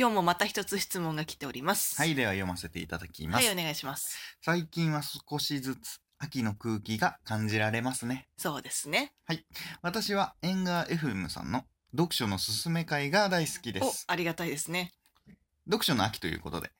今日もまた一つ質問が来ております。はい、では読ませていただきます。はい、お願いします。最近は少しずつ秋の空気が感じられますね。そうですね。はい、私はエンガー FM さんの読書のすすめ会が大好きです。お、ありがたいですね。読書の秋ということで、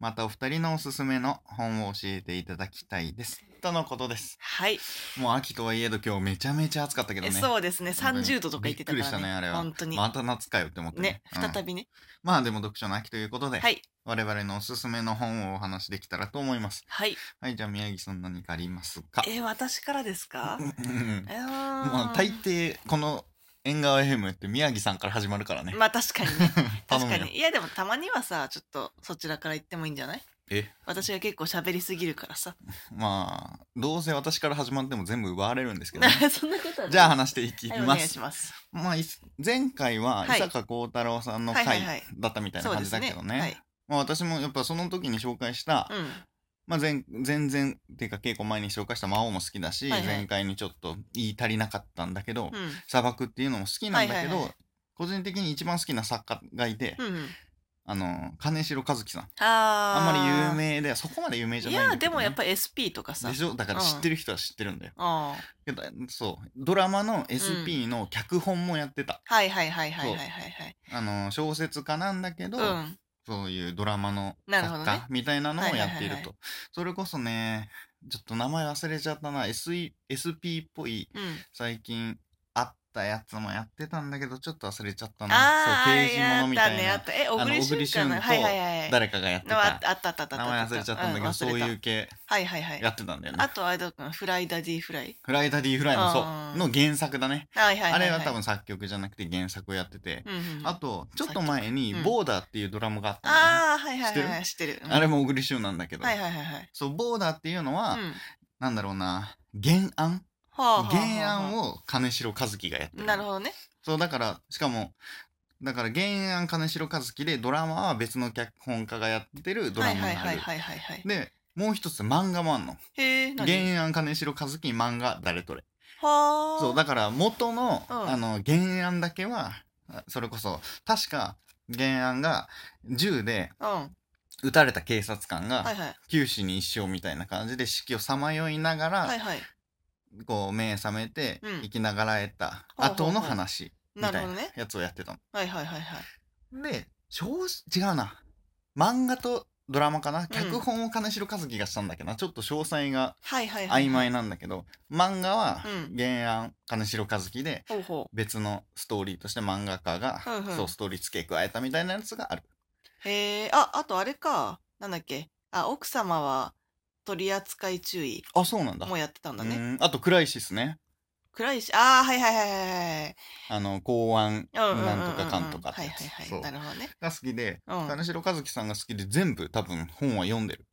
またお二人のおすすめの本を教えていただきたいですとのことです。はい、もう秋とはいえど今日めちゃめちゃ暑かったけどね。そうですね、30度とか言ってたからね。びっくりしたね、あれは。本当にまた夏かよって思って ね、再びね。まあでも読書の秋ということで、はい、我々のおすすめの本をお話できたらと思います。はい、はい、じゃあ宮城さん何かありますか？私からですか？まあ大抵この縁側 FM って宮城さんから始まるからね。まあ確かにね確かに。いやでもたまにはさ、ちょっとそちらから言ってもいいんじゃない？私が結構喋りすぎるからさ。まあどうせ私から始まっても全部奪われるんですけど、ね、そんなことはない。じゃあ話していきます。はい、お願いします。まあ、前回は伊坂幸太郎さんの回だったみたいな感じだけどね。まあ私もやっぱその時に紹介した、うん、まあ、前々っていうか稽古前に紹介した魔王も好きだし、はいはい、前回にちょっと言い足りなかったんだけど、うん、砂漠っていうのも好きなんだけど、はいはいはい、個人的に一番好きな作家がいて、うんうん、金城和樹さん。あんまり有名でそこまで有名じゃないんだけど、ね、いやでもやっぱ SP とかさでしょ。だから知ってる人は知ってるんだよ。あ、そうドラマの SP の脚本もやってた。はいはいはいはいはいはい。小説家なんだけど、うん、そういうドラマの作家みたいなのをやっていると。それこそね、ちょっと名前忘れちゃったな、SP っぽい、うん、最近あったやつもやってたんだけどちょっと忘れちゃったな。そう、刑事物みたいな、やったね、やった。小栗旬と誰かがやってた、あった名前忘れちゃったんだけど、そういう系やってたんだよね。あとあれだ、フライダディフライもそうの原作だね。あれは多分作曲じゃなくて原作をやってて、うんうん、あとちょっと前にボーダーっていうドラマがあったの、ね、ああはいはいはい、知ってる、うん、あれも小栗旬なんだけど、はいはいはいはい、そう、ボーダーっていうのは、うん、なんだろうな、原案を金城和樹がやってる。なるほどね。そうだから、しかもだから原案金城和樹で、ドラマは別の脚本家がやってるドラマになる。でもう一つ漫画もあんの。原案金城和樹漫画誰とれ。はあ。そうだから元の、うん、原案だけはそれこそ確か原案が銃で、うん、撃たれた警察官が、はいはい、九死に一生みたいな感じで死期をさまよいながら、はいはい、こう目覚めて、うん、生きながら得た後の話みたいなやつをやってたの。はいはいはいはい。で違うな、漫画とドラマかな、脚本を金城和樹がしたんだけどな、うん、ちょっと詳細が曖昧なんだけど、はいはいはいはい、漫画は原案金城和樹で、うん、別のストーリーとして漫画家が、うんうん、そうストーリー付け加えたみたいなやつがある。へえ。あとあれか、なんだっけ、奥様は取扱い注意もやってたんだね。うん、あとクライシスね。クライシス、ああはいはいはいはい、公安なんとかかんとかってやつ、そうなるほどね、が好きで、うん、金城和樹さんが好きで全部多分本は読んでる。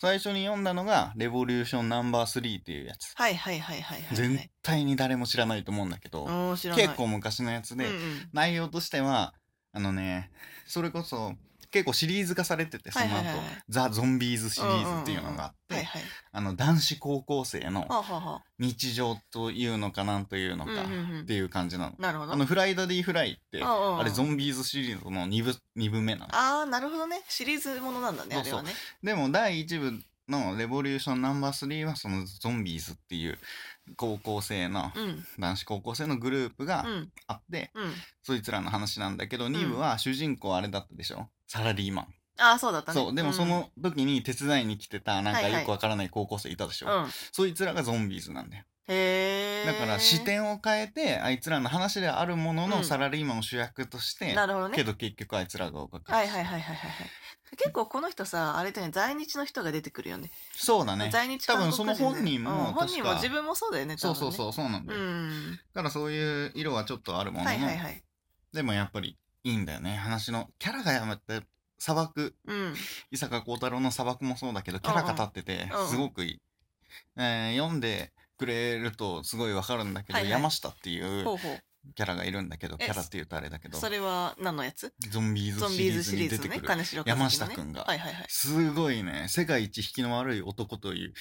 最初に読んだのがレボリューションナンバー3っていうやつ。はいはいはいはい、はい、絶対に誰も知らないと思うんだけど、結構昔のやつで、うんうん、内容としてはそれこそ結構シリーズ化されてて、その後、はいはいはい、ザ・ゾンビーズシリーズっていうのがあって、うんうんうん、男子高校生の日常というのかなんというのかっていう感じなの、うんうんうん、なるほど。フライダディフライって、うんうんうん、あれゾンビーズシリーズの2部目なの。ああなるほどね、シリーズものなんだね。そうそう、あれはね。でも第1部のレボリューションナンバー3はそのゾンビーズっていう高校生の、うん、男子高校生のグループがあって、うんうん、そいつらの話なんだけど、2部は主人公あれだったでしょ、サラリーマン。あ、そうだったね。そうでもその時に手伝いに来てた、なんかよくわからない高校生いたでしょ、はいはい、そいつらがゾンビーズなんだよ。へー。だから視点を変えてあいつらの話であるものの、うん、サラリーマンを主役として、なるほどね、けど結局あいつらがおかかる。はいはいはいはいはい。結構この人さ、あれだね、在日の人が出てくるよね。そうだね。在日韓国人、多分その本人も、うん、本人も自分もそうだよね。多分ね、そうなんだよ。だからそういう色はちょっとあるものの、はいはいはい、でもやっぱりいいんだよね。話のキャラがやめて、砂漠、うん、伊坂幸太郎の砂漠もそうだけど、キャラが立っててすごくいい、うんうん、読んでくれるとすごいわかるんだけど、はいはい、山下っていうキャラがいるんだけど、キャラっていうとあれだけど、それは何のやつ？ゾンビーズシリーズに出てくる、ね、山下くんが、はいはいはい、すごいね、世界一引きの悪い男という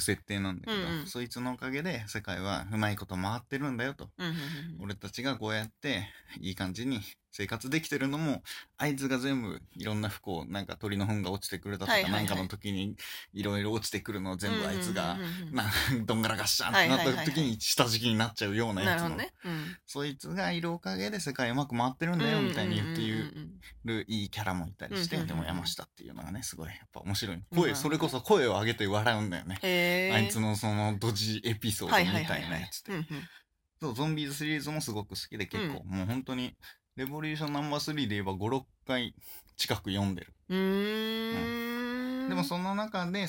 設定なんだけど、うんうん、そいつのおかげで世界はうまいこと回ってるんだよと、うんうんうん、俺たちがこうやっていい感じに生活できてるのも、あいつが全部いろんな不幸、なんか鳥の糞が落ちてくれたとか、はいはいはい、なんかの時にいろいろ落ちてくるのを全部あいつが、どんがらがっしゃんってなった時に下敷きになっちゃうようなやつの、はいはいはいはい、そいつがいるおかげで世界うまく回ってるんだよみたいに言ってるいいキャラもいたりして、でも山下っていうのがね、すごいやっぱ面白い。声、それこそ声を上げて笑うんだよね。あいつのそのドジエピソードみたいなやつで。そう、ゾンビーズシリーズもすごく好きで結構、もう本当に、レボリューションナンバー3で言えば5、6回近く読んでる。うん、でもその中で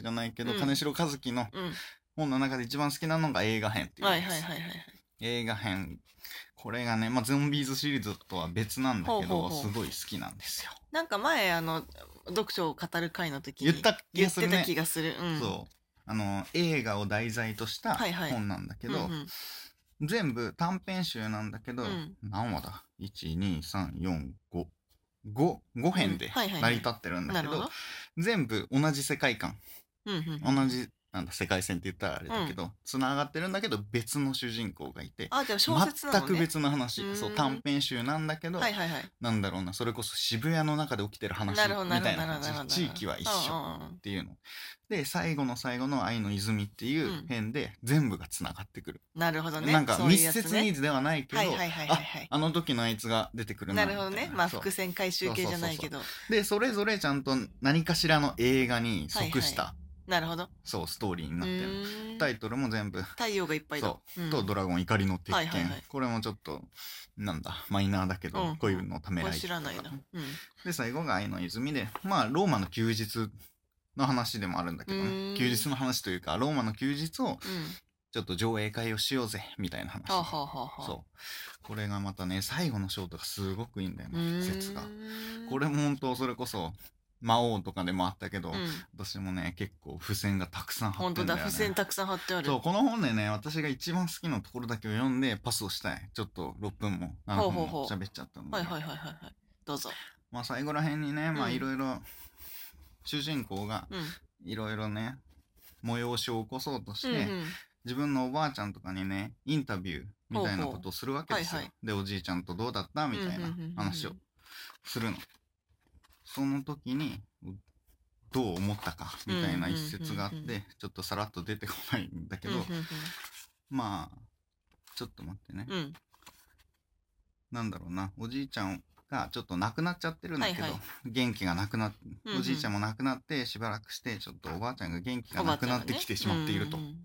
じゃないけど、金城和樹の本の中で一番好きなのが映画編っていうやつ。映画編。これがね、まあ、ゾンビーズシリーズとは別なんだけど、すごい好きなんですよ。なんか前、読書を語る回の時に言ってた気がする。うん、そう。映画を題材とした本なんだけど、はいはい、うんうん、全部短編集なんだけど、うん、何話だ ?1,2,3,4,5 編で成り立ってるんだけど、うん、はいはいはい、全部同じ世界観、うんうん、同じなんだ世界線って言ったらあれだけど、うん、繋がってるんだけど別の主人公がいて、あ、じゃあ小説なのね、全く別の話。そう、短編集なんだけど、はいはいはい、なんだろうな、それこそ渋谷の中で起きてる話みたいな感じ、地域は一緒っていうの、で最後の愛の泉っていう編で全部が繋がってくる。なるほどね。なんか密接ニーズではないけど、あの時のあいつが出てくるなみたいな。なるほどね。まあ伏線回収系じゃないけど、そうでそれぞれちゃんと何かしらの映画に即した、はいはい、なるほど、そうストーリーになってる。タイトルも全部太陽がいっぱいだ、うん、とドラゴン怒りの鉄拳、はいはいはい、これもちょっとなんだマイナーだけど、うん、恋のためらいとか、うん、で最後が愛の泉で、まあローマの休日の話でもあるんだけどね。休日の話というかローマの休日をちょっと上映会をしようぜみたいな話、うん、そうこれがまたね最後のショートがすごくいいんだよね、説が。これも本当それこそ魔王とかでもあったけど、うん、私もね結構付箋がたくさん貼ってんだよね。本当だ、付箋たくさん貼ってある。そう、この本でね私が一番好きなところだけを読んでパスをしたい。ちょっと6分も7分も喋っちゃったので、はい、どうぞ。まあ最後らへんにね、まあいろいろ主人公がいろいろね催しを起こそうとして、うんうん、自分のおばあちゃんとかにねインタビューみたいなことをするわけですよ、はいはい、でおじいちゃんとどうだったみたいな話をするの。その時にどう思ったかみたいな一節があって、うんうんうんうん、ちょっとさらっと出てこないんだけど、うんうんうん、まあちょっと待ってね、うん、なんだろうな、おじいちゃんがちょっと亡くなっちゃってるんだけど、はいはい、元気がなくなって、うんうん、おじいちゃんも亡くなってしばらくしてちょっとおばあちゃんが元気がなくなってきてしまっていると、ね、うん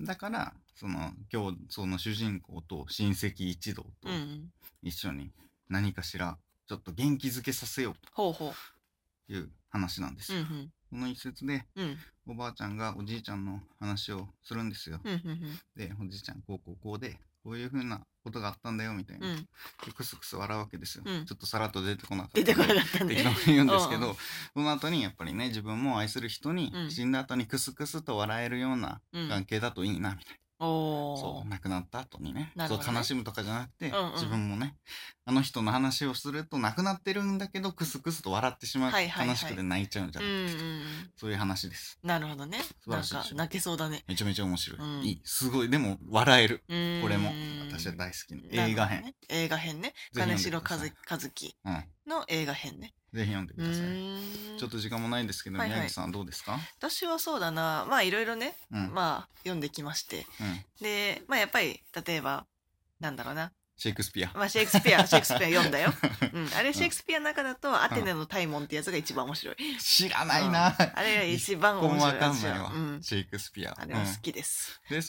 うん、だから今日その主人公と親戚一同と一緒に何かしらちょっと元気づけさせようという話なんですよ。こ、うんうん、の一節で、うん、おばあちゃんがおじいちゃんの話をするんですよ、うんうんうん、でおじいちゃんこうでこういう風なことがあったんだよみたいな、うん、クスクス笑うわけですよ、うん、ちょっとさらっと出てこなかったねって言うんですけどその後にやっぱりね自分も愛する人に、うん、死んだ後にクスクスと笑えるような関係だといいなみたいな、おそう亡くなった後に ねそう悲しむとかじゃなくて、うんうん、自分もねあの人の話をすると亡くなってるんだけどクスクスと笑ってしまう、はいはいはい、悲しくて泣いちゃうんじゃなくて、そういう話です。なるほどね。なんか泣けそうだね。めちゃめちゃ面白い、うん、いい、すごい、でも笑える。これも私は大好きな映画編、ね、映画編ね、金城和樹の映画編ね、ぜひ読んでください。ちょっと時間もないですけど、はいはい、宮城さんどうですか？私はそうだな、まあいろいろね、うん、まあ読んできまして、うん、で、まあやっぱり例えばなんだろうな、シェイクスピア読んだよ、うん、あれシェイクスピアの中だとアテネの大門ってやつが一番面白い。知らないな、うん、あれが一番面白いやつよ、うん、シェイクスピアあれは好きです、うん、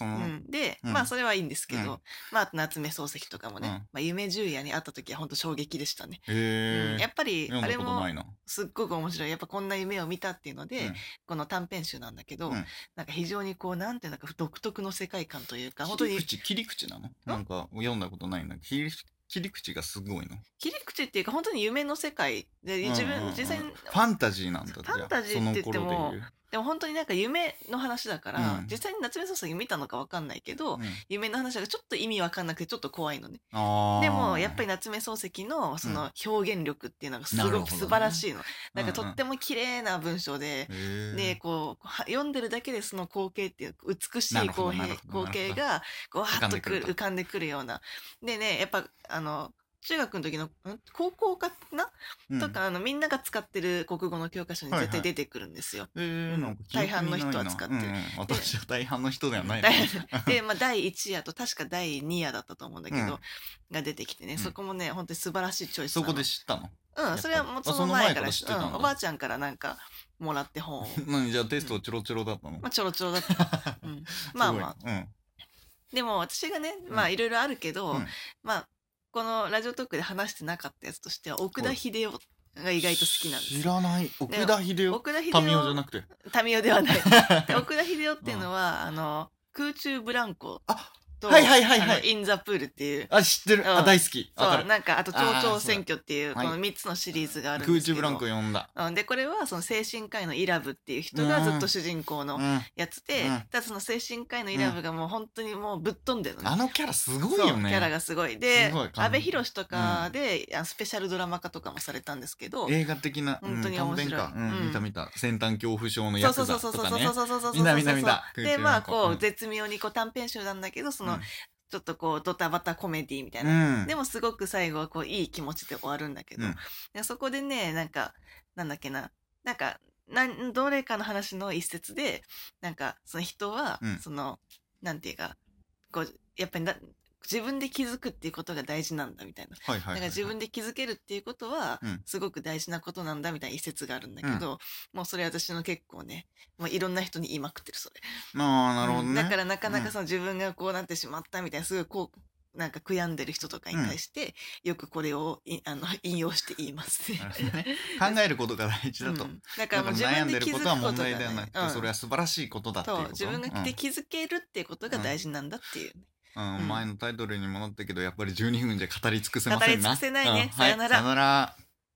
で、うん、で、まあそれはいいんですけど、うん、まあ夏目漱石とかもね、うん、まあ、夢十夜に会った時は本当衝撃でしたね、うん、やっぱりあれもすっごく面白い。やっぱこんな夢を見たっていうので、うん、この短編集なんだけど、うん、なんか非常にこうなんていうのか独特の世界観というか、本当に切り口なの、なんか読んだことないんだけど切り口がすごいの。切り口っていうか本当に夢の世界で自分、うんうんうん、実際ファンタジーなんだ。ファンタジーって言ってもでも本当になんか夢の話だから、うん、実際に夏目漱石見たのか分かんないけど、うん、夢の話がちょっと意味分かんなくてちょっと怖いのね。でもやっぱり夏目漱石のその表現力っていうのがすごく素晴らしいの、うん なるほどね、なんかとっても綺麗な文章で、うんうん、でこう読んでるだけでその光景っていう美しい光景がこうわーっと浮かんでくるようなでね、やっぱ中学の時の高校かな、うん、とかみんなが使ってる国語の教科書に絶対出てくるんですよ。はいはい、なんか大半の人は使ってる。うんうん、私は大半の人ではないな。で、まあ、第1夜と確か第2夜だったと思うんだけど、うん、が出てきてね、そこもね、うん、本当に素晴らしいチョイスなの。そこで知ったの？うん、それはもうその前から知ってたの、うん、おばあちゃんからなんかもらって本を。じゃあテストちょろちょろだったの？まあ、ちょろちょろだった。うん、まあまあ。うん、でも私がね、まあいろいろあるけど、うん、まあこのラジオトークで話してなかったやつとしては奥田秀夫が意外と好きなんです。知らない。奥田秀夫。民夫じゃなくて。民夫ではない。奥田秀夫っていうのは、うん、空中ブランコと、はいはいはいはい、インザプールっていう。あ、知ってる。あ、大好き。そう、なんかあと町長選挙っていうこの3つのシリーズがあるんですけど。空中ブランコ読んだ。うん、でこれはその精神科医のイラブっていう人がずっと主人公のやつで、ただその精神科医のイラブがもう本当にもうぶっ飛んでるのね。あのキャラすごいよね。キャラがすごい。で、阿部寛とかで、うん、スペシャルドラマ化とかもされたんですけど。映画的な本当に面白い。うん、見た見た。先端恐怖症のやつだとかね。そうそう。みんなみんなみんな。でまあこう絶妙にこう短編集なんだけど。そのちょっとこうドタバタコメディみたいな、うん、でもすごく最後はこういい気持ちで終わるんだけど、うん、そこでねなんかなんだっけななんかどれかの話の一節でなんかその人は、うん、そのなんていうかこうやっぱり自分で気づくっていうことが大事なんだみたいな、はいはいはいはい、だから自分で気づけるっていうことはすごく大事なことなんだみたいな一節があるんだけど、うん、もうそれ私の結構ね、まあ、いろんな人に言いまくってるそれ。あ、なるほどね、うん、だからなかなかその自分がこうなってしまったみたいなすごいこうなんか悔やんでる人とかに対してよくこれを引用して言いますね。考えることが大事だと、うん、だからもう自分で気づくことが、ね、悩んでることは問題ではなくて、うん、それは素晴らしいことだっていうこと、自分で気づけるっていうことが大事なんだっていう、ね、うん、前のタイトルにもなったけどやっぱり12分じゃ語り尽くせませんな。語り尽くせないね、うん、さよなら、はい、さよなら。